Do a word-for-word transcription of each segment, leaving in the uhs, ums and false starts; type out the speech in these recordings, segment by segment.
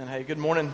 Amen. Hey, good morning.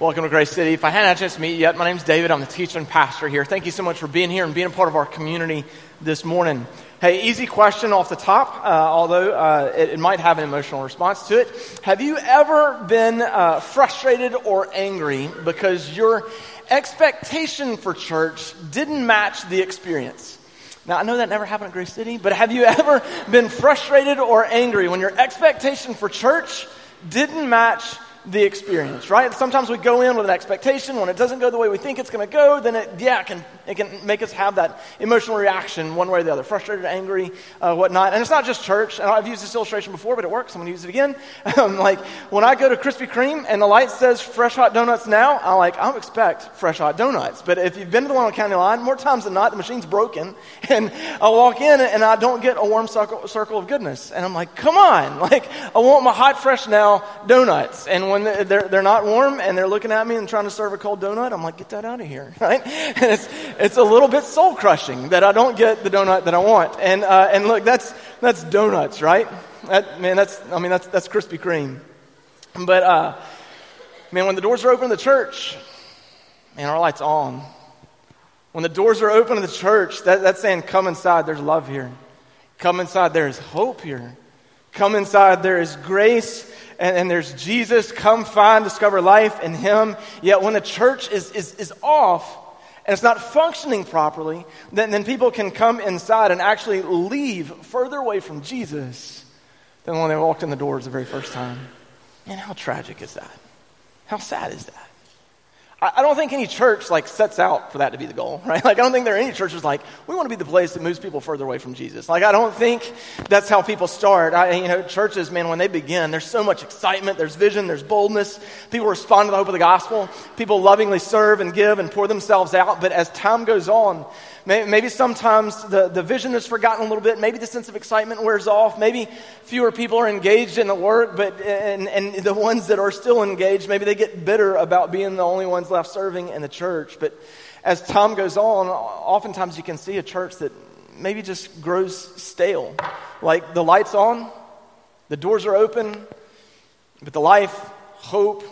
Welcome to Grace City. If I hadn't had a chance to meet you yet, my name's David. I'm the teacher and pastor here. Thank you so much for being here and being a part of our community this morning. Hey, easy question off the top, uh, although uh, it, it might have an emotional response to it. Have you ever been uh, frustrated or angry because your expectation for church didn't match the experience? Now, I know that never happened at Grace City, but have you ever been frustrated or angry when your expectation for church didn't match the experience, right? Sometimes we go in with an expectation. When it doesn't go the way we think it's going to go, then it, yeah, it can, it can make us have that emotional reaction one way or the other, frustrated, angry, uh, whatnot. And it's not just church. And I've used this illustration before, but it works. I'm going to use it again. Um, like when I go to Krispy Kreme and the light says fresh hot donuts now, I'm like, I'll expect fresh hot donuts. But if you've been to the one on County Line, more times than not, the machine's broken. And I walk in and I don't get a warm circle, circle of goodness. And I'm like, come on, like I want my hot, fresh now donuts. And when When they're they're not warm and they're looking at me and trying to serve a cold donut, I'm like, get that out of here, right? And it's it's a little bit soul crushing that I don't get the donut that I want. And uh, and look, that's that's donuts, right? That, man, that's I mean that's that's Krispy Kreme. But uh, man, when the doors are open in the church, man, our light's on. When the doors are open in the church, that, that's saying, come inside. There's love here. Come inside. There is hope here. Come inside. There is grace. And, and there's Jesus, come find, discover life in him. Yet when the church is is, is off and it's not functioning properly, then, then people can come inside and actually leave further away from Jesus than when they walked in the doors the very first time. And how tragic is that? How sad is that? I don't think any church like sets out for that to be the goal, right? Like I don't think there are any churches like, we want to be the place that moves people further away from Jesus. Like I don't think that's how people start. I, you know, churches, man, when they begin, there's so much excitement, there's vision, there's boldness. People respond to the hope of the gospel. People lovingly serve and give and pour themselves out. But as time goes on, may, maybe sometimes the, the vision is forgotten a little bit. Maybe the sense of excitement wears off. Maybe fewer people are engaged in the work, but and, and the ones that are still engaged, maybe they get bitter about being the only ones left serving in the church. But as time goes on, oftentimes you can see a church that maybe just grows stale. Like the light's on, the doors are open, but the life, hope,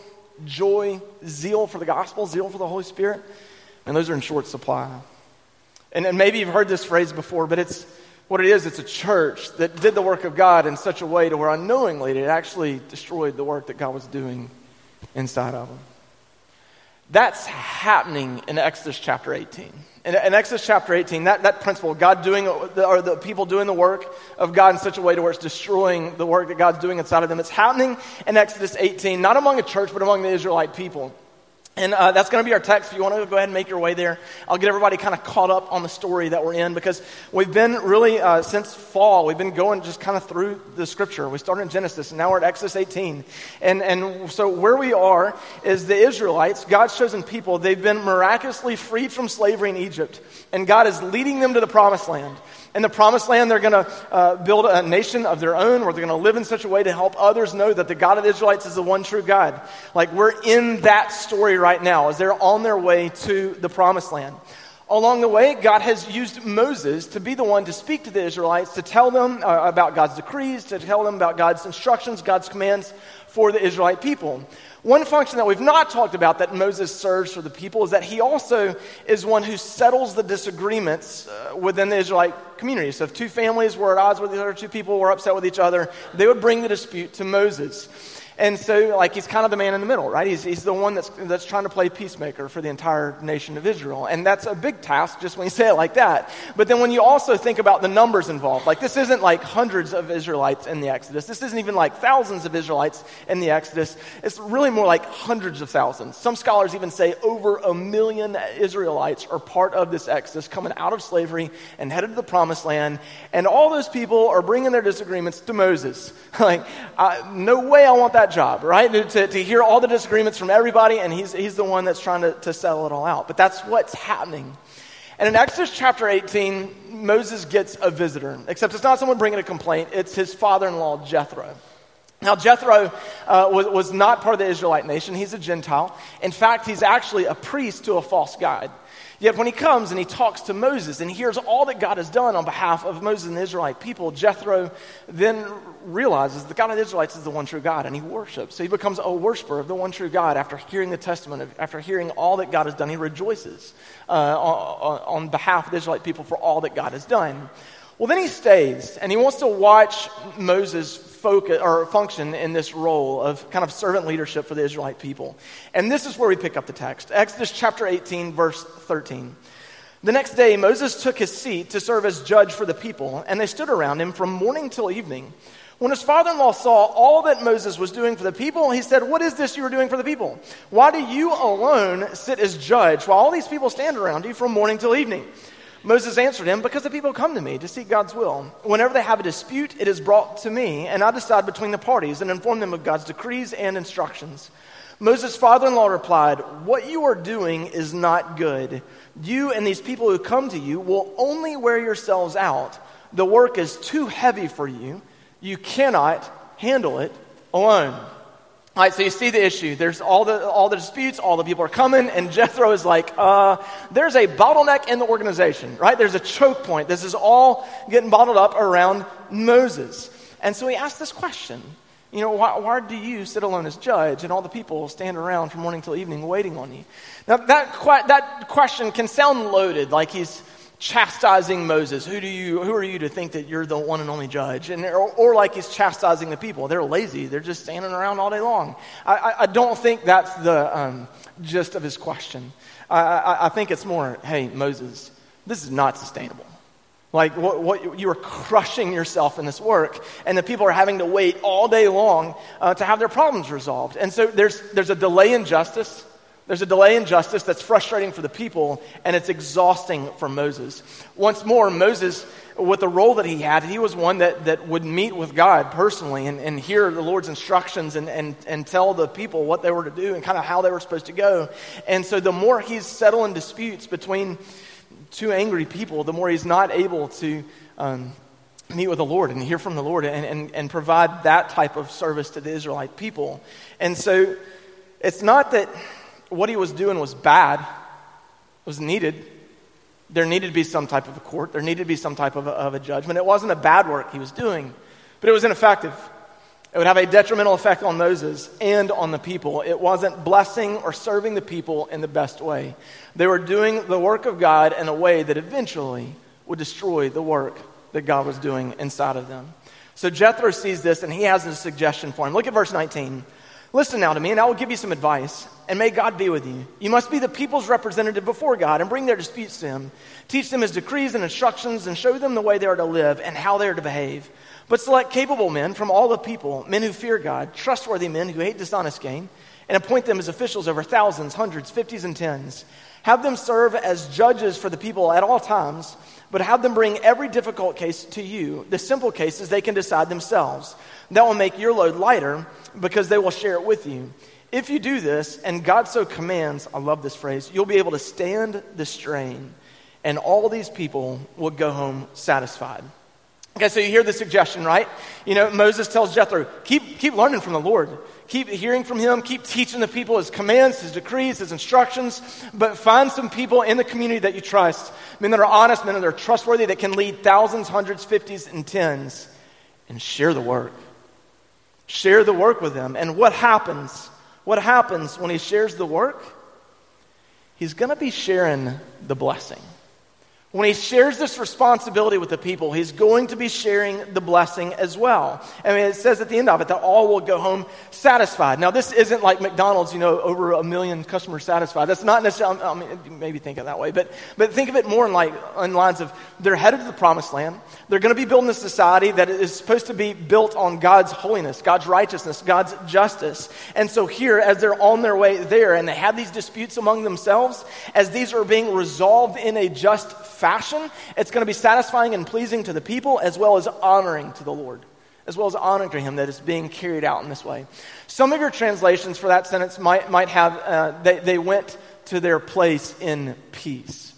joy, zeal for the gospel, zeal for the Holy Spirit, and those are in short supply. And, and maybe you've heard this phrase before, but it's what it is. It's a church that did the work of God in such a way to where unknowingly it actually destroyed the work that God was doing inside of them. That's happening in Exodus chapter eighteen. In, in Exodus chapter eighteen, that, that principle, God doing, or the people doing the work of God in such a way to where it's destroying the work that God's doing inside of them. It's happening in Exodus eighteen, not among a church, but among the Israelite people. And uh, that's going to be our text. If you want to go ahead and make your way there, I'll get everybody kind of caught up on the story that we're in, because we've been really, uh, since fall, we've been going just kind of through the scripture. We started in Genesis, and now we're at Exodus eighteen. And and so where we are is the Israelites, God's chosen people. They've been miraculously freed from slavery in Egypt, and God is leading them to the promised land. In the promised land, they're going to uh, build a nation of their own where they're going to live in such a way to help others know that the God of the Israelites is the one true God. Like we're in that story right now as they're on their way to the promised land. Along the way, God has used Moses to be the one to speak to the Israelites, to tell them uh, about God's decrees, to tell them about God's instructions, God's commands for the Israelite people. One function that we've not talked about that Moses serves for the people is that he also is one who settles the disagreements uh, within the Israelite community. So if two families were at odds with each other, two people were upset with each other, they would bring the dispute to Moses. And so, like, he's kind of the man in the middle, right? He's he's the one that's that's trying to play peacemaker for the entire nation of Israel. And that's a big task just when you say it like that. But then when you also think about the numbers involved, like this isn't like hundreds of Israelites in the Exodus. This isn't even like thousands of Israelites in the Exodus. It's really more like hundreds of thousands. Some scholars even say over a million Israelites are part of this Exodus, coming out of slavery and headed to the promised land. And all those people are bringing their disagreements to Moses. Like, I, no way I want that job, right? To, to hear all the disagreements from everybody, and he's he's the one that's trying to, to settle it all out. But that's what's happening. And in Exodus chapter eighteen, Moses gets a visitor, except it's not someone bringing a complaint. It's his father-in-law, Jethro. Now, Jethro uh, was, was not part of the Israelite nation. He's a Gentile. In fact, he's actually a priest to a false god. Yet when he comes and he talks to Moses and hears all that God has done on behalf of Moses and the Israelite people, Jethro then realizes the God of the Israelites is the one true God, and he worships. So he becomes a worshiper of the one true God after hearing the testament, of, after hearing all that God has done. He rejoices uh, on, on behalf of the Israelite people for all that God has done. Well, then he stays, and he wants to watch Moses focus or function in this role of kind of servant leadership for the Israelite people. And this is where we pick up the text. Exodus chapter eighteen, verse thirteen. The next day, Moses took his seat to serve as judge for the people, and they stood around him from morning till evening. When his father-in-law saw all that Moses was doing for the people, he said, "What is this you are doing for the people? Why do you alone sit as judge while all these people stand around you from morning till evening?" Moses answered him, "Because the people come to me to seek God's will. Whenever they have a dispute, it is brought to me, and I decide between the parties and inform them of God's decrees and instructions." Moses' father-in-law replied, "What you are doing is not good. You and these people who come to you will only wear yourselves out. The work is too heavy for you. You cannot handle it alone." All right, so you see the issue. There's all the all the disputes, all the people are coming, and Jethro is like, uh, there's a bottleneck in the organization, right? There's a choke point. This is all getting bottled up around Moses. And so he asks this question, you know, why, why do you sit alone as judge and all the people stand around from morning till evening waiting on you? Now, that that question can sound loaded, like he's chastising Moses. Who do you? Who are you to think that you're the one and only judge? And or, or like he's chastising the people. They're lazy. They're just standing around all day long. I, I, I don't think that's the um, gist of his question. I, I, I think it's more, hey, Moses, this is not sustainable. Like what, what you are crushing yourself in this work, and the people are having to wait all day long uh, to have their problems resolved. And so there's there's a delay in justice. There's a delay in justice that's frustrating for the people, and it's exhausting for Moses. Once more, Moses, with the role that he had, he was one that, that would meet with God personally and, and hear the Lord's instructions and, and, and tell the people what they were to do and kind of how they were supposed to go. And so the more he's settling disputes between two angry people, the more he's not able to um, meet with the Lord and hear from the Lord and, and, and provide that type of service to the Israelite people. And so it's not that what he was doing was bad. It was needed. There needed to be some type of a court. There needed to be some type of a, of a judgment. It wasn't a bad work he was doing, but it was ineffective. It would have a detrimental effect on Moses and on the people. It wasn't blessing or serving the people in the best way. They were doing the work of God in a way that eventually would destroy the work that God was doing inside of them. So Jethro sees this, and he has a suggestion for him. Look at verse nineteen. "Listen now to me, and I will give you some advice, and may God be with you. You must be the people's representative before God and bring their disputes to him. Teach them his decrees and instructions and show them the way they are to live and how they are to behave. But select capable men from all the people, men who fear God, trustworthy men who hate dishonest gain, and appoint them as officials over thousands, hundreds, fifties, and tens. Have them serve as judges for the people at all times, but have them bring every difficult case to you. The simple cases they can decide themselves. That will make your load lighter because they will share it with you. If you do this, and God so commands," I love this phrase, "you'll be able to stand the strain, and all these people will go home satisfied." Okay, so you hear the suggestion, right? You know, Moses tells Jethro, keep keep learning from the Lord. Keep hearing from him. Keep teaching the people his commands, his decrees, his instructions. But find some people in the community that you trust, men that are honest, men that are trustworthy, that can lead thousands, hundreds, fifties, and tens, and share the work. Share the work with them. And what happens? What happens when he shares the work? He's going to be sharing the blessing. When he shares this responsibility with the people, he's going to be sharing the blessing as well. I mean, it says at the end of it that all will go home satisfied. Now, this isn't like McDonald's, you know, over a million customers satisfied. That's not necessarily, I mean, maybe think of it that way, but but think of it more in like in lines of they're headed to the promised land. They're going to be building a society that is supposed to be built on God's holiness, God's righteousness, God's justice. And so here, as they're on their way there and they have these disputes among themselves, as these are being resolved in a just fashion, it's going to be satisfying and pleasing to the people as well as honoring to the Lord, as well as honoring to him that it's being carried out in this way. Some of your translations for that sentence might might have, uh, they, they went to their place in peace.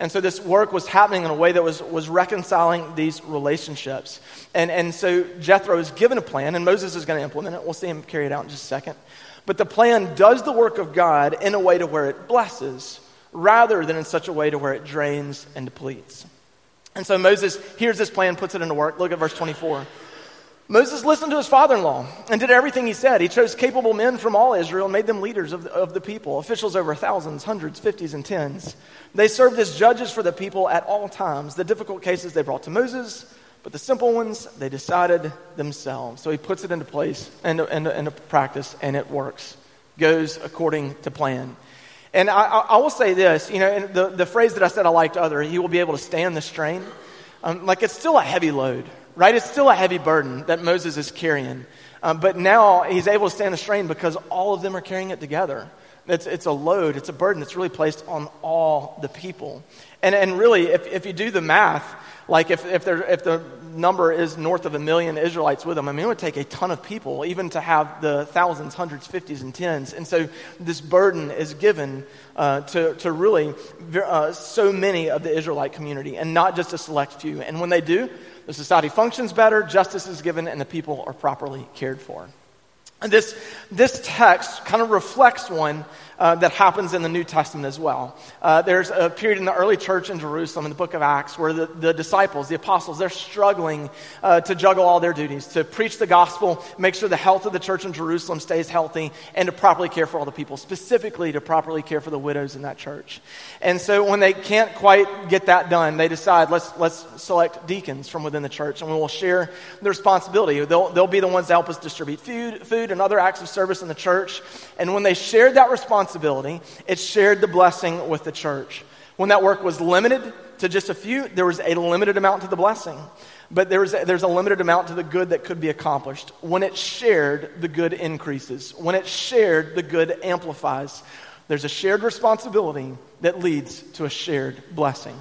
And so this work was happening in a way that was, was reconciling these relationships. And, and so Jethro is given a plan, and Moses is going to implement it. We'll see him carry it out in just a second. But the plan does the work of God in a way to where it blesses rather than in such a way to where it drains and depletes. And so Moses hears this plan, puts it into work. Look at verse twenty-four. Moses listened to his father-in-law and did everything he said. He chose capable men from all Israel and made them leaders of the, of the people, officials over thousands, hundreds, fifties, and tens. They served as judges for the people at all times. The difficult cases they brought to Moses, but the simple ones they decided themselves. So he puts it into place and into, into practice, and it works. Goes according to plan. And I, I will say this, you know, and the, the phrase that I said I liked other, he will be able to stand the strain. Um, like it's still a heavy load, right? It's still a heavy burden that Moses is carrying. Um, but now he's able to stand the strain because all of them are carrying it together. It's, it's a load, it's a burden that's really placed on all the people. And and really, if, if you do the math, like if if, there, if the number is north of a million Israelites with them, I mean, it would take a ton of people even to have the thousands, hundreds, fifties, and tens. And so this burden is given uh, to, to really uh, so many of the Israelite community and not just a select few. And when they do, the society functions better, justice is given, and the people are properly cared for. And this this text kind of reflects one uh, that happens in the New Testament as well. Uh, there's a period in the early church in Jerusalem in the book of Acts where the, the disciples, the apostles, they're struggling uh, to juggle all their duties, to preach the gospel, make sure the health of the church in Jerusalem stays healthy, and to properly care for all the people, specifically to properly care for the widows in that church. And so when they can't quite get that done, they decide, let's let's select deacons from within the church, and we will share the responsibility. They'll, they'll be the ones to help us distribute food, food and other acts of service in the church. And when they shared that responsibility, it shared the blessing with the church. When that work was limited to just a few, there was a limited amount to the blessing. But there was a, there's a limited amount to the good that could be accomplished. When it shared, the good increases. When it shared, the good amplifies. There's a shared responsibility that leads to a shared blessing.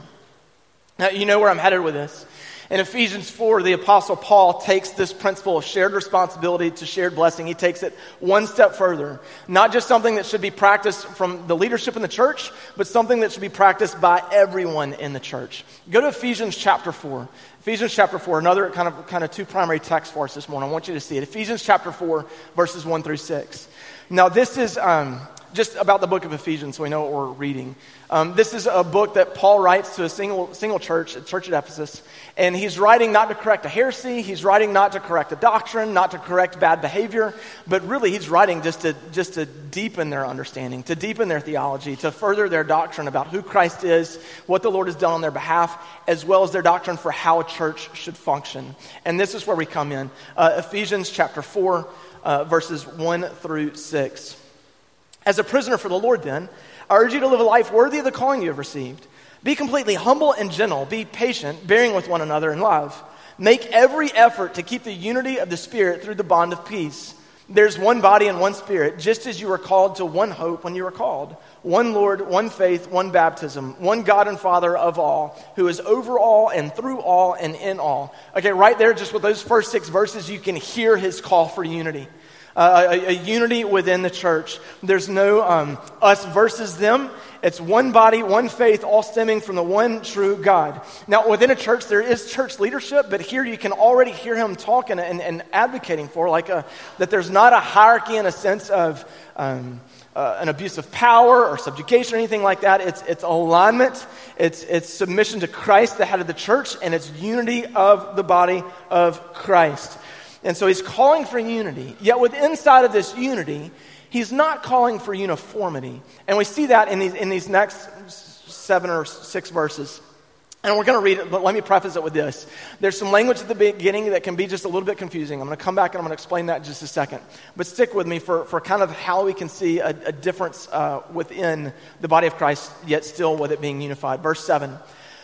Now, you know where I'm headed with this. In Ephesians four, the Apostle Paul takes this principle of shared responsibility to shared blessing. He takes it one step further. Not just something that should be practiced from the leadership in the church, but something that should be practiced by everyone in the church. Go to Ephesians chapter four. Ephesians chapter four, another kind of, kind of two primary texts for us this morning. I want you to see it. Ephesians chapter four, verses one through six. Now this is... Um, Just about the book of Ephesians, so we know what we're reading. Um, this is a book that Paul writes to a single single church, a church at Ephesus, and he's writing not to correct a heresy, he's writing not to correct a doctrine, not to correct bad behavior, but really he's writing just to just to deepen their understanding, to deepen their theology, to further their doctrine about who Christ is, what the Lord has done on their behalf, as well as their doctrine for how a church should function. And this is where we come in. Uh, Ephesians chapter four, uh, verses one through six. As a prisoner for the Lord, then, I urge you to live a life worthy of the calling you have received. Be completely humble and gentle. Be patient, bearing with one another in love. Make every effort to keep the unity of the Spirit through the bond of peace. There's one body and one Spirit, just as you were called to one hope when you were called. One Lord, one faith, one baptism, one God and Father of all, who is over all and through all and in all. Okay, right there, just with those first six verses, you can hear his call for unity. Uh, a, a unity within the church. There's no um, us versus them. It's one body, one faith, all stemming from the one true God. Now, within a church, there is church leadership, but here you can already hear him talking and, and advocating for like a, that there's not a hierarchy in a sense of um, uh, an abuse of power or subjugation or anything like that. It's it's alignment, it's it's submission to Christ, the head of the church, and it's unity of the body of Christ. And so he's calling for unity, yet with inside of this unity, he's not calling for uniformity. And we see that in these in these next seven or six verses. And we're going to read it, but let me preface it with this. There's some language at the beginning that can be just a little bit confusing. I'm going to come back and I'm going to explain that in just a second. But stick with me for, for kind of how we can see a, a difference uh, within the body of Christ, yet still with it being unified. Verse seven,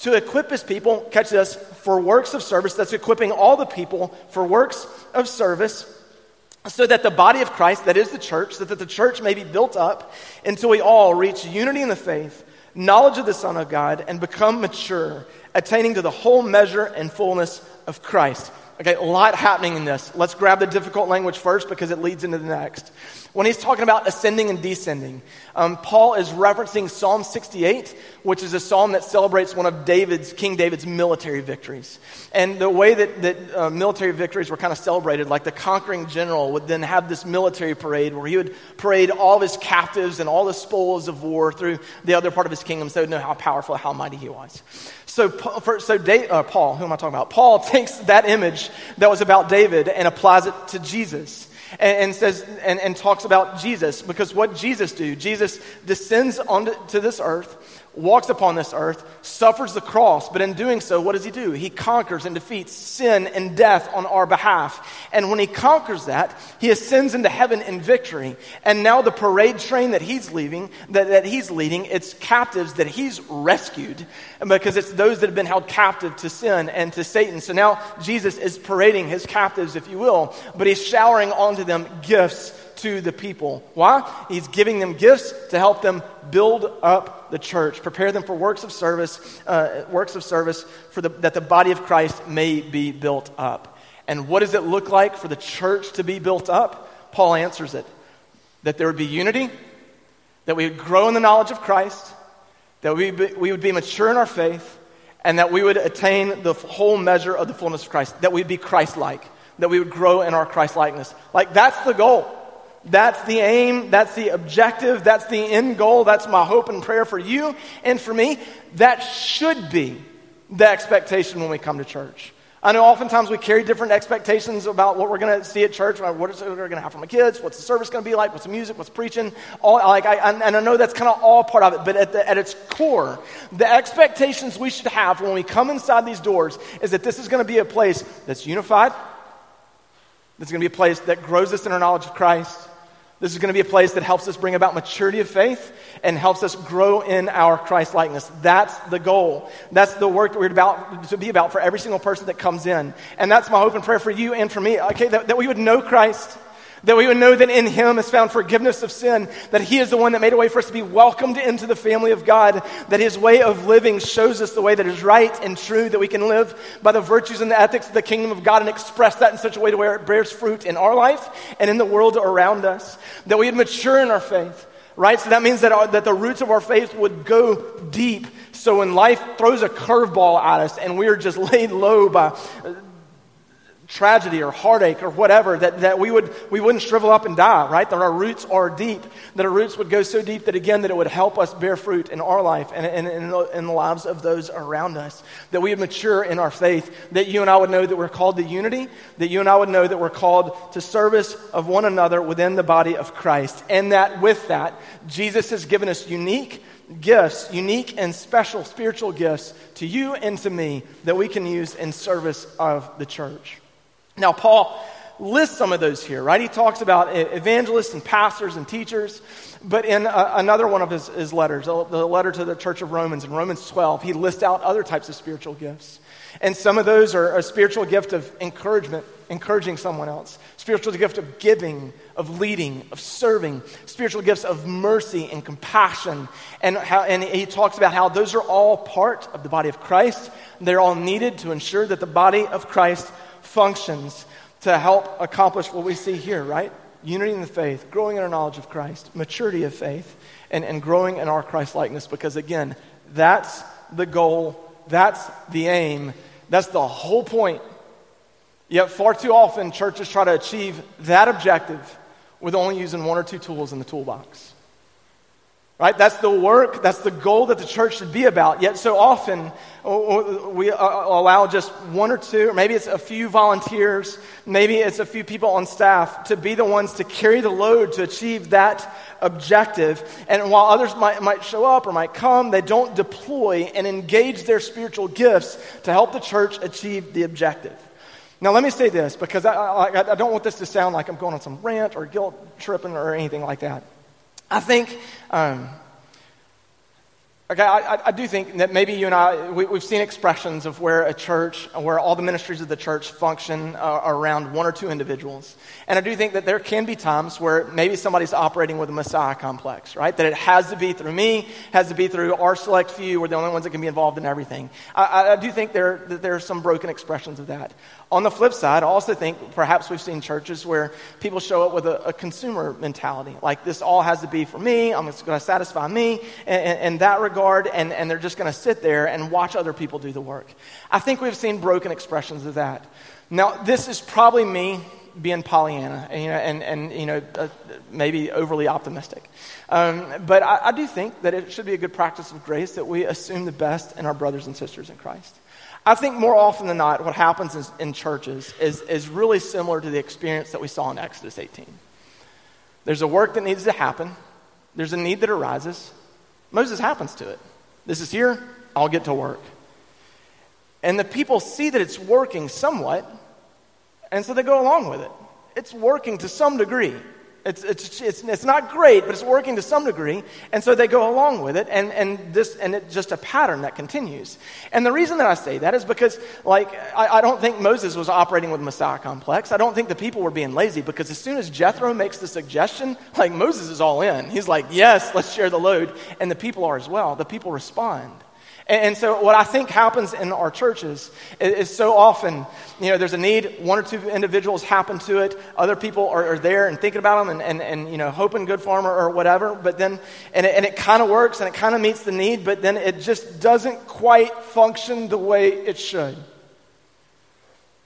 To equip his people, catch this, for works of service. That's equipping all the people for works of service, so that the body of Christ, that is the church, that the church may be built up until we all reach unity in the faith, knowledge of the Son of God, and become mature, attaining to the whole measure and fullness of Christ. Okay, a lot happening in this. Let's grab the difficult language first because it leads into the next. When he's talking about ascending and descending, um, Paul is referencing Psalm sixty-eight, which is a psalm that celebrates one of David's, King David's military victories. And the way that, that uh, military victories were kind of celebrated, like the conquering general would then have this military parade where he would parade all of his captives and all the spoils of war through the other part of his kingdom so they would know how powerful, how mighty he was. So, for, so Dave, uh, Paul, who am I talking about? Paul takes that image that was about David and applies it to Jesus, and, and says and, and talks about Jesus, because what Jesus do? Jesus descends onto to this earth, walks upon this earth, suffers the cross, but in doing so, what does he do? He conquers and defeats sin and death on our behalf. And when he conquers that, he ascends into heaven in victory. And now the parade train that he's leaving, that, that he's leading, it's captives that he's rescued, because it's those that have been held captive to sin and to Satan. So now Jesus is parading his captives, if you will, but he's showering onto them gifts to the people. Why? He's giving them gifts to help them build up the church, prepare them for works of service, uh, works of service for the, that the body of Christ may be built up. And what does it look like for the church to be built up? Paul answers it. That there would be unity, that we would grow in the knowledge of Christ, that we be, we would be mature in our faith, and that we would attain the whole measure of the fullness of Christ, that we'd be Christ-like, that we would grow in our Christ-likeness. Like, that's the goal. That's the aim, that's the objective, that's the end goal, that's my hope and prayer for you and for me. That should be the expectation when we come to church. I know oftentimes we carry different expectations about what we're going to see at church, what is it we're going to have for my kids, what's the service going to be like, what's the music, what's preaching, all like. I, and I know that's kind of all part of it, but at, the, at its core, the expectations we should have when we come inside these doors is that this is going to be a place that's unified, that's going to be a place that grows us in our knowledge of Christ. This is going to be a place that helps us bring about maturity of faith and helps us grow in our Christ-likeness. That's the goal. That's the work that we're about to be about for every single person that comes in. And that's my hope and prayer for you and for me, okay, that, that we would know Christ, that we would know that in him is found forgiveness of sin, that he is the one that made a way for us to be welcomed into the family of God, that his way of living shows us the way that is right and true, that we can live by the virtues and the ethics of the kingdom of God and express that in such a way to where it bears fruit in our life and in the world around us, that we would mature in our faith, right? So that means that, our, that the roots of our faith would go deep, so when life throws a curveball at us and we're just laid low by tragedy or heartache or whatever, that, that we would, we wouldn't shrivel up and die, right? That our roots are deep, that our roots would go so deep that, again, that it would help us bear fruit in our life and in in the lives of those around us, that we would mature in our faith, that you and I would know that we're called to unity, that you and I would know that we're called to service of one another within the body of Christ, and that with that, Jesus has given us unique gifts, unique and special spiritual gifts to you and to me that we can use in service of the church. Now, Paul lists some of those here, right? He talks about evangelists and pastors and teachers, but in a, another one of his, his letters, the, the letter to the church of Romans, in Romans twelve, he lists out other types of spiritual gifts. And some of those are a spiritual gift of encouragement, encouraging someone else, spiritual gift of giving, of leading, of serving, spiritual gifts of mercy and compassion. And, how, and he talks about how those are all part of the body of Christ. They're all needed to ensure that the body of Christ functions to help accomplish what we see here, right? Unity in the faith, growing in our knowledge of Christ, maturity of faith, and, and growing in our Christ-likeness, because again, that's the goal, that's the aim, that's the whole point. Yet far too often, churches try to achieve that objective with only using one or two tools in the toolbox, right? That's the work, that's the goal that the church should be about. Yet so often we allow just one or two, or maybe it's a few volunteers, maybe it's a few people on staff to be the ones to carry the load to achieve that objective. And while others might, might show up or might come, they don't deploy and engage their spiritual gifts to help the church achieve the objective. Now, let me say this, because I, I, I don't want this to sound like I'm going on some rant or guilt tripping or anything like that. I think um, Okay, I, I do think that maybe you and I, we, we've seen expressions of where a church, where all the ministries of the church function uh, around one or two individuals. And I do think that there can be times where maybe somebody's operating with a Messiah complex, right? That it has to be through me, has to be through our select few. We're the only ones that can be involved in everything. I, I do think there that there are some broken expressions of that. On the flip side, I also think perhaps we've seen churches where people show up with a, a consumer mentality, like this all has to be for me, I'm just going to satisfy me in that regard, and, and they're just going to sit there and watch other people do the work. I think we've seen broken expressions of that. Now, this is probably me being Pollyanna, you know, and, and you know, uh, maybe overly optimistic. Um, but I, I do think that it should be a good practice of grace that we assume the best in our brothers and sisters in Christ. I think more often than not, what happens is, in churches is, is really similar to the experience that we saw in Exodus eighteen. There's a work that needs to happen. There's a need that arises. Moses happens to it. This is here. I'll get to work. And the people see that it's working somewhat, and so they go along with it. It's working to some degree. It's, it's it's it's not great, but it's working to some degree, and so they go along with it, and and this and it's just a pattern that continues. And the reason that I say that is because, like, I, I don't think Moses was operating with a Messiah complex. I don't think the people were being lazy, because as soon as Jethro makes the suggestion, like, Moses is all in. He's like, yes, let's share the load, and the people are as well. The people respond. And so what I think happens in our churches is, is so often, you know, there's a need, one or two individuals happen to it, other people are, are there and thinking about them and, and, and you know, hoping good farmer or whatever, but then, and it, and it kind of works and it kind of meets the need, but then it just doesn't quite function the way it should.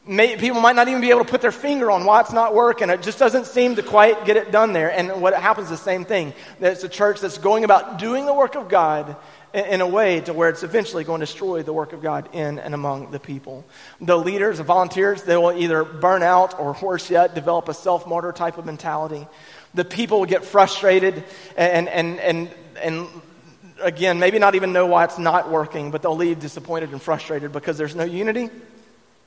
May, people might not even be able to put their finger on why it's not working. It just doesn't seem to quite get it done there. And what happens is the same thing. It's a church that's going about doing the work of God in a way to where it's eventually going to destroy the work of God in and among the people. The leaders, the volunteers, they will either burn out or, worse yet, develop a self-martyr type of mentality. The people will get frustrated and and and and again, maybe not even know why it's not working, but they'll leave disappointed and frustrated because there's no unity.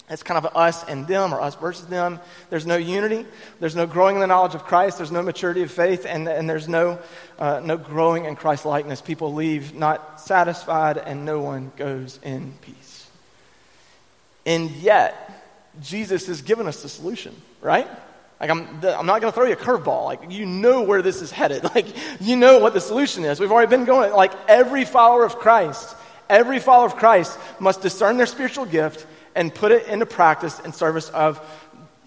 It's kind of us and them, or us versus them. There's no unity. There's no growing in the knowledge of Christ. There's no maturity of faith, and, and there's no uh, no growing in Christ likeness. People leave not satisfied, and no one goes in peace. And yet, Jesus has given us the solution, right? Like, I'm, I'm not going to throw you a curveball. Like, you know where this is headed. Like, you know what the solution is. We've already been going. Like, every follower of Christ, every follower of Christ must discern their spiritual gift and put it into practice in service of,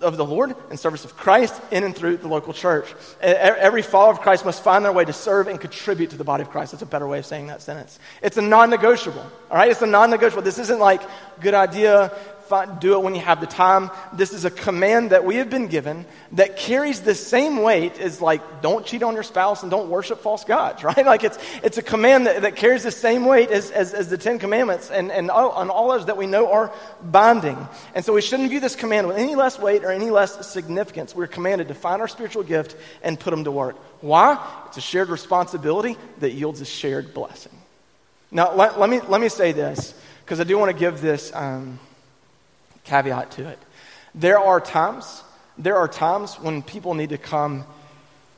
of the Lord, in service of Christ, in and through the local church. Every follower of Christ must find their way to serve and contribute to the body of Christ. That's a better way of saying that sentence. It's a non-negotiable, all right? It's a non-negotiable. This isn't like, good idea, find, do it when you have the time. This is a command that we have been given that carries the same weight as, like, don't cheat on your spouse and don't worship false gods, right? Like, it's it's a command that, that carries the same weight as, as, as the Ten Commandments and, and, all, and all those that we know are binding. And so we shouldn't view this command with any less weight or any less significance. We're commanded to find our spiritual gift and put them to work. Why? It's a shared responsibility that yields a shared blessing. Now, let, let me let me say this, because I do want to give this Um, caveat to it. There are times, there are times when people need to come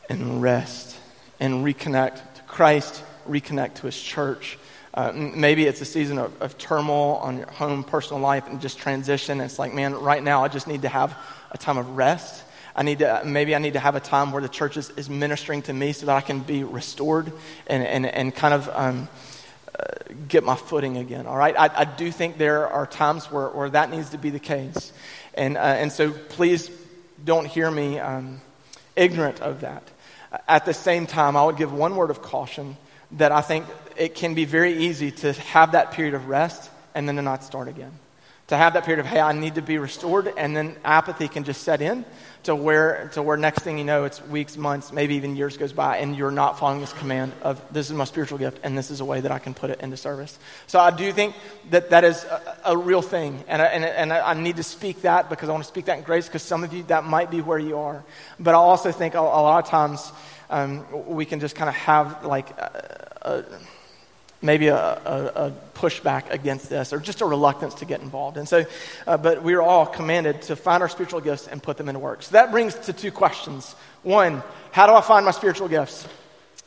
and rest and reconnect to Christ, reconnect to his church. Uh, maybe it's a season of, of turmoil on your home, personal life, and just transition. It's like, man, right now I just need to have a time of rest. I need to, maybe I need to have a time where the church is, is ministering to me so that I can be restored and, and, and kind of um, Uh, get my footing again, all right? I, I do think there are times where, where that needs to be the case. And uh, and so please don't hear me um, ignorant of that. At the same time, I would give one word of caution that I think it can be very easy to have that period of rest and then to not start again. To have that period of, hey, I need to be restored, and then apathy can just set in to where to where next thing you know, it's weeks, months, maybe even years goes by, and you're not following this command of, this is my spiritual gift, and this is a way that I can put it into service. So I do think that that is a, a real thing, and I, and, and I need to speak that, because I want to speak that in grace, because some of you, that might be where you are. But I also think a, a lot of times um, we can just kind of have like a, a maybe a, a, a pushback against this, or just a reluctance to get involved. And so, uh, but we're all commanded to find our spiritual gifts and put them into work. So that brings to two questions. One, how do I find my spiritual gifts?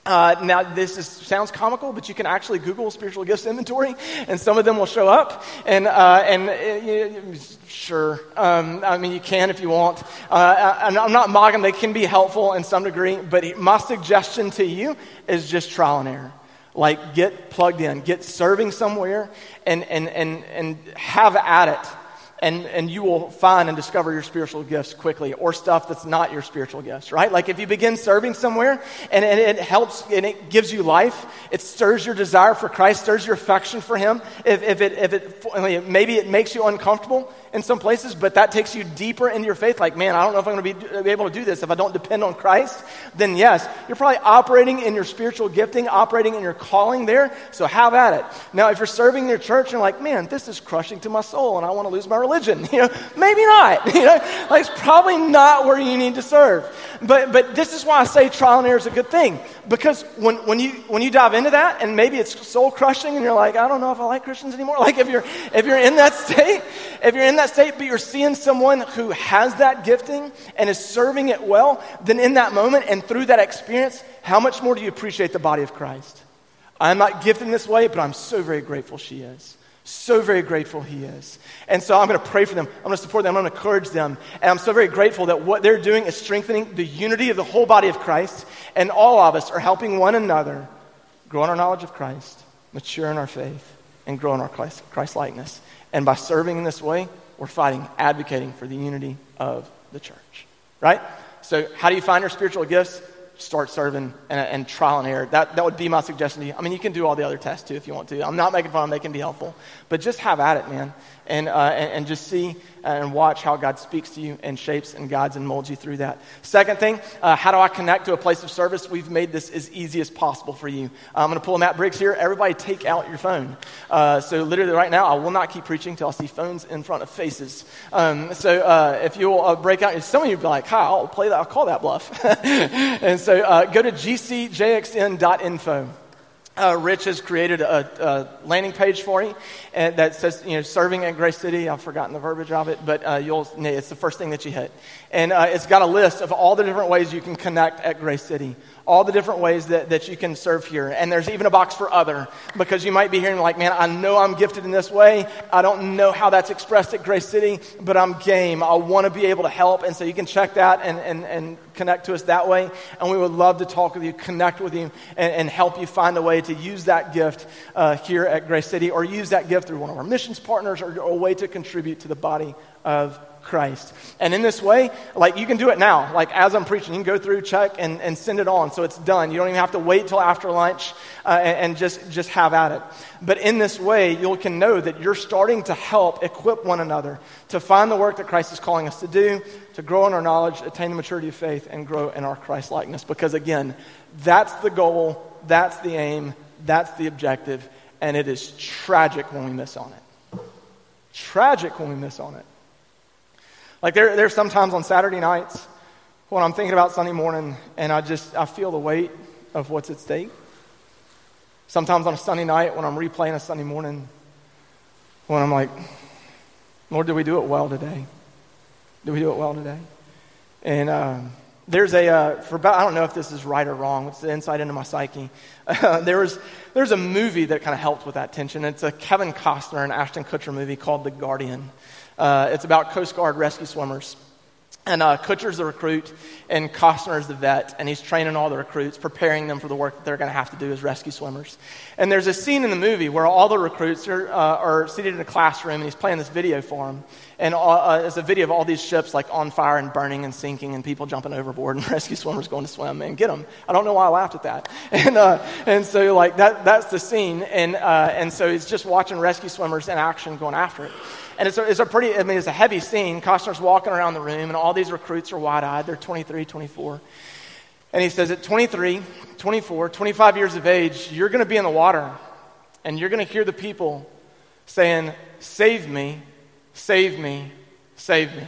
Uh, now, this is, sounds comical, but you can actually Google spiritual gifts inventory, and some of them will show up. And uh, and uh, sure, um, I mean, you can if you want. Uh, I'm, not, I'm not mocking; they can be helpful in some degree. But my suggestion to you is just trial and error. Like, get plugged in, get serving somewhere, and and and and have at it. And and you will find and discover your spiritual gifts quickly, or stuff that's not your spiritual gifts, right? Like if you begin serving somewhere and, and it helps and it gives you life, it stirs your desire for Christ, stirs your affection for him. If if it if it maybe it makes you uncomfortable in some places, but that takes you deeper into your faith. Like, man, I don't know if I'm going to be, be able to do this if I don't depend on Christ. Then yes, you're probably operating in your spiritual gifting, operating in your calling there. So have at it. Now, if you're serving in your church and you're like, man, this is crushing to my soul, and I want to lose my religion. Religion, you know, maybe not. You know, like it's probably not where you need to serve. But but this is why I say trial and error is a good thing, because when when you when you dive into that and maybe it's soul crushing and you're like, I don't know if I like Christians anymore. Like if you're if you're in that state, if you're in that state, but you're seeing someone who has that gifting and is serving it well, then in that moment and through that experience, how much more do you appreciate the body of Christ? I'm not gifted in this way, but I'm so very grateful she is. So very grateful he is. And so I'm going to pray for them. I'm going to support them. I'm going to encourage them. And I'm so very grateful that what they're doing is strengthening the unity of the whole body of Christ. And all of us are helping one another grow in our knowledge of Christ, mature in our faith, and grow in our Christ, Christ likeness. And by serving in this way, we're fighting, advocating for the unity of the church. Right? So how do you find your spiritual gifts? Start serving and, and trial and error. That that would be my suggestion to you. I mean, you can do all the other tests too if you want to. I'm not making fun of them. They can be helpful. But just have at it, man. And, uh, and, and just see and watch how God speaks to you and shapes and guides and molds you through that. Second thing, uh, how do I connect to a place of service? We've made this as easy as possible for you. I'm going to pull a Matt Briggs here. Everybody take out your phone. Uh, so literally right now, I will not keep preaching until I see phones in front of faces. Um, so uh, if you'll uh, break out, some of you will be like, hi, I'll play that. I'll call that bluff. And so uh, go to g c j x n dot info. Uh, Rich has created a, a landing page for you and that says, you know, serving at Grace City. I've forgotten the verbiage of it, but uh, you'll, it's the first thing that you hit. And uh, it's got a list of all the different ways you can connect at Grace City, all the different ways that, that you can serve here. And there's even a box for other, because you might be hearing like, man, I know I'm gifted in this way. I don't know how that's expressed at Grace City, but I'm game. I want to be able to help. And so you can check that and, and, and connect to us that way. And we would love to talk with you, connect with you, and, and help you find a way to use that gift uh, here at Grace City, or use that gift through one of our missions partners, or a way to contribute to the body of Christ. And in this way, like, you can do it now. Like, as I'm preaching, you can go through, check, and, and send it on. So it's done. You don't even have to wait till after lunch uh, and, and just, just have at it. But in this way, you can know that you're starting to help equip one another to find the work that Christ is calling us to do, to grow in our knowledge, attain the maturity of faith, and grow in our Christ likeness. Because again, that's the goal. That's the aim, that's the objective, and it is tragic when we miss on it. Tragic when we miss on it. Like there, there's sometimes on Saturday nights when I'm thinking about Sunday morning, and I just, I feel the weight of what's at stake. Sometimes on a Sunday night when I'm replaying a Sunday morning, when I'm like, Lord, did we do it well today? Did we do it well today? And, um, There's a, uh, for about, I don't know if this is right or wrong, it's the insight into my psyche. Uh, there was, there's a movie that kind of helped with that tension. It's a Kevin Costner and Ashton Kutcher movie called The Guardian. Uh, it's about Coast Guard rescue swimmers. And uh, Kutcher's the recruit, and Costner's the vet, and he's training all the recruits, preparing them for the work that they're going to have to do as rescue swimmers. And there's a scene in the movie where all the recruits are, uh, are seated in a classroom, and he's playing this video for them. And uh, it's a video of all these ships like on fire and burning and sinking, and people jumping overboard, and rescue swimmers going to swim and get them. I don't know why I laughed at that. And uh, and so like that—that's the scene. And uh, and so he's just watching rescue swimmers in action going after it. And it's a, it's a pretty, I mean, it's a heavy scene. Costner's walking around the room, and all these recruits are wide-eyed. They're twenty-three, twenty-four. And he says, at twenty-three, twenty-four, twenty-five years of age, you're going to be in the water, and you're going to hear the people saying, save me, save me, save me.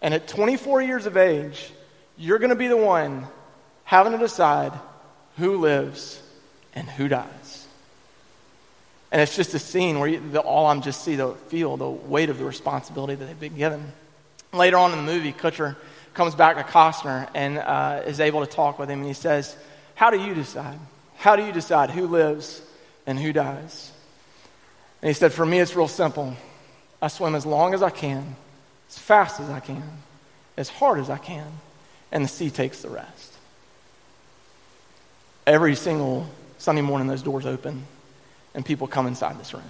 And at twenty-four years of age, you're going to be the one having to decide who lives and who dies. And it's just a scene where you, the, all I'm just see, the feel, the weight of the responsibility that they've been given. Later on in the movie, Kutcher comes back to Costner and uh, is able to talk with him, and he says, how do you decide? How do you decide who lives and who dies? And he said, for me, it's real simple. I swim as long as I can, as fast as I can, as hard as I can, and the sea takes the rest. Every single Sunday morning, those doors open, and people come inside this room.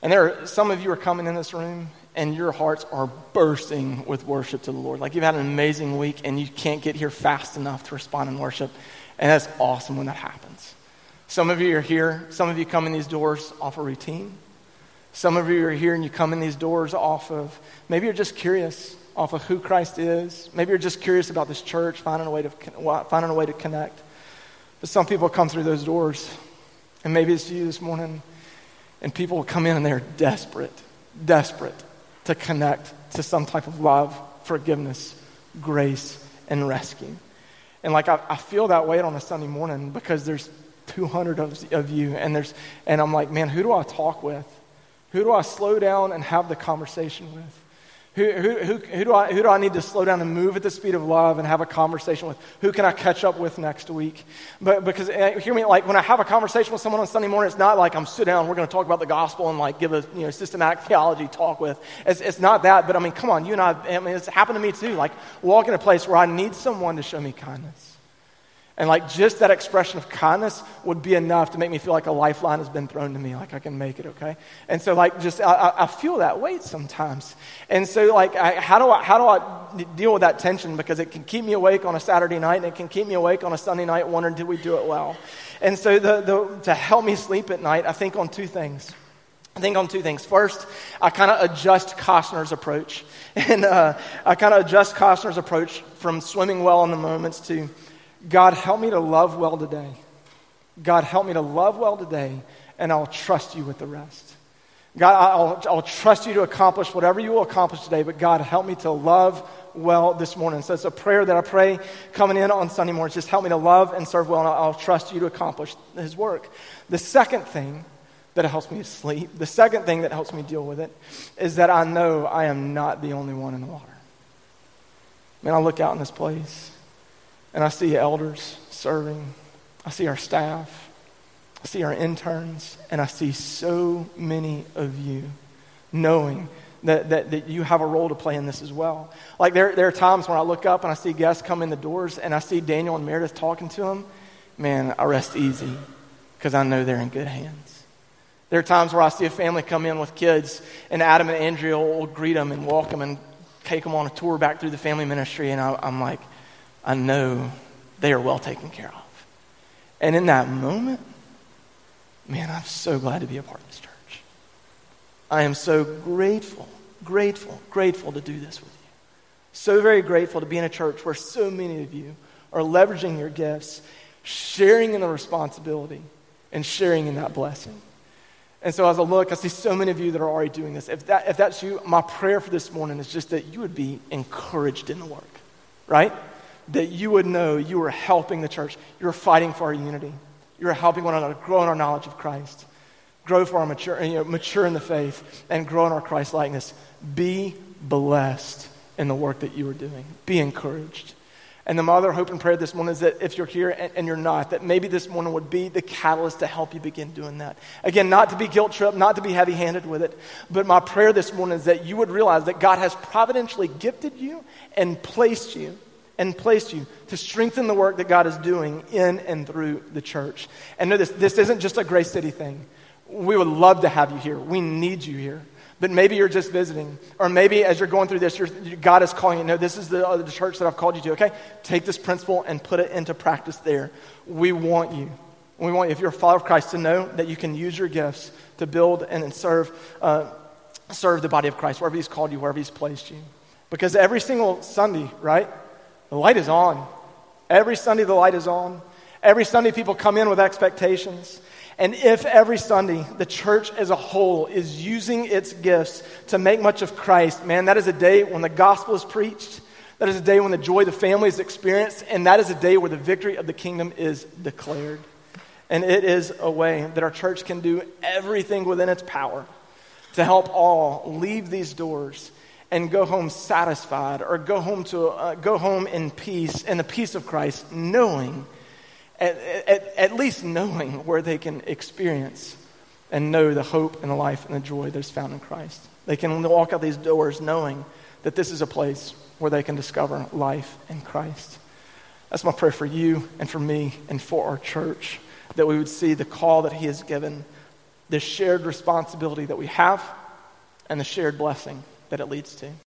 And there are, some of you are coming in this room, and your hearts are bursting with worship to the Lord. Like you've had an amazing week, and you can't get here fast enough to respond in worship. And that's awesome when that happens. Some of you are here. Some of you come in these doors off a routine. Some of you are here, and you come in these doors off of, maybe you're just curious off of who Christ is. Maybe you're just curious about this church, finding a way to finding a way to connect. But some people come through those doors, and maybe it's you this morning, and people come in and they're desperate, desperate to connect to some type of love, forgiveness, grace, and rescue. And like I, I feel that way on a Sunday morning because there's two hundred of, of you, and there's and I'm like, man, who do I talk with? Who do I slow down and have the conversation with? Who, who, who, who, do I, who do I need to slow down and move at the speed of love and have a conversation with? Who can I catch up with next week? But because, hear me, like when I have a conversation with someone on Sunday morning, it's not like I'm sit down, we're going to talk about the gospel and like give a you know systematic theology talk with. It's, it's not that, but I mean, come on, you and I, I mean, it's happened to me too. Like walk in a place where I need someone to show me kindness. And like just that expression of kindness would be enough to make me feel like a lifeline has been thrown to me, like I can make it, okay? And so like just, I, I feel that weight sometimes. And so like, I, how do I how do I deal with that tension? Because it can keep me awake on a Saturday night and it can keep me awake on a Sunday night wondering, did we do it well? And so the, the to help me sleep at night, I think on two things. I think on two things. First, I kind of adjust Costner's approach. And uh, I kind of adjust Costner's approach from swimming well in the moments to, God, help me to love well today. God, help me to love well today, and I'll trust you with the rest. God, I'll, I'll trust you to accomplish whatever you will accomplish today, but God, help me to love well this morning. So it's a prayer that I pray coming in on Sunday mornings. Just help me to love and serve well, and I'll, I'll trust you to accomplish his work. The second thing that helps me to sleep, the second thing that helps me deal with it, is that I know I am not the only one in the water. Man, I look out in this place, and I see elders serving. I see our staff. I see our interns. And I see so many of you knowing that, that, that you have a role to play in this as well. Like there, there are times when I look up and I see guests come in the doors and I see Daniel and Meredith talking to them. Man, I rest easy because I know they're in good hands. There are times where I see a family come in with kids and Adam and Andrea will greet them and walk them and take them on a tour back through the family ministry. And I, I'm like, I know they are well taken care of. And in that moment, man, I'm so glad to be a part of this church. I am so grateful, grateful, grateful to do this with you. So very grateful to be in a church where so many of you are leveraging your gifts, sharing in the responsibility, and sharing in that blessing. And so as I look, I see so many of you that are already doing this. If that, if that's you, my prayer for this morning is just that you would be encouraged in the work, right? That you would know you were helping the church. You're fighting for our unity. You're helping one another grow in our knowledge of Christ, grow for our mature, you know, mature in the faith, and grow in our Christ likeness. Be blessed in the work that you are doing. Be encouraged. And the mother hope and prayer this morning is that if you're here and, and you're not, that maybe this morning would be the catalyst to help you begin doing that. Again, not to be guilt-tripped, not to be heavy-handed with it, but my prayer this morning is that you would realize that God has providentially gifted you and placed you and placed you to strengthen the work that God is doing in and through the church. And know this, this isn't just a Grace City thing. We would love to have you here. We need you here. But maybe you're just visiting. Or maybe as you're going through this, you're, God is calling you. No, this is the, uh, the church that I've called you to, okay? Take this principle and put it into practice there. We want you. We want you, if you're a follower of Christ, to know that you can use your gifts to build and serve, uh, serve the body of Christ, wherever he's called you, wherever he's placed you. Because every single Sunday, right? The light is on. Every Sunday, the light is on. Every Sunday, people come in with expectations. And if every Sunday, the church as a whole is using its gifts to make much of Christ, man, that is a day when the gospel is preached. That is a day when the joy of the family is experienced. And that is a day where the victory of the kingdom is declared. And it is a way that our church can do everything within its power to help all leave these doors and go home satisfied, or go home to uh, go home in peace, in the peace of Christ, knowing at, at, at least knowing where they can experience and know the hope and the life and the joy that's found in Christ. They can walk out these doors knowing that this is a place where they can discover life in Christ. That's my prayer for you and for me and for our church, that we would see the call that he has given, the shared responsibility that we have, and the shared blessing that it leads to.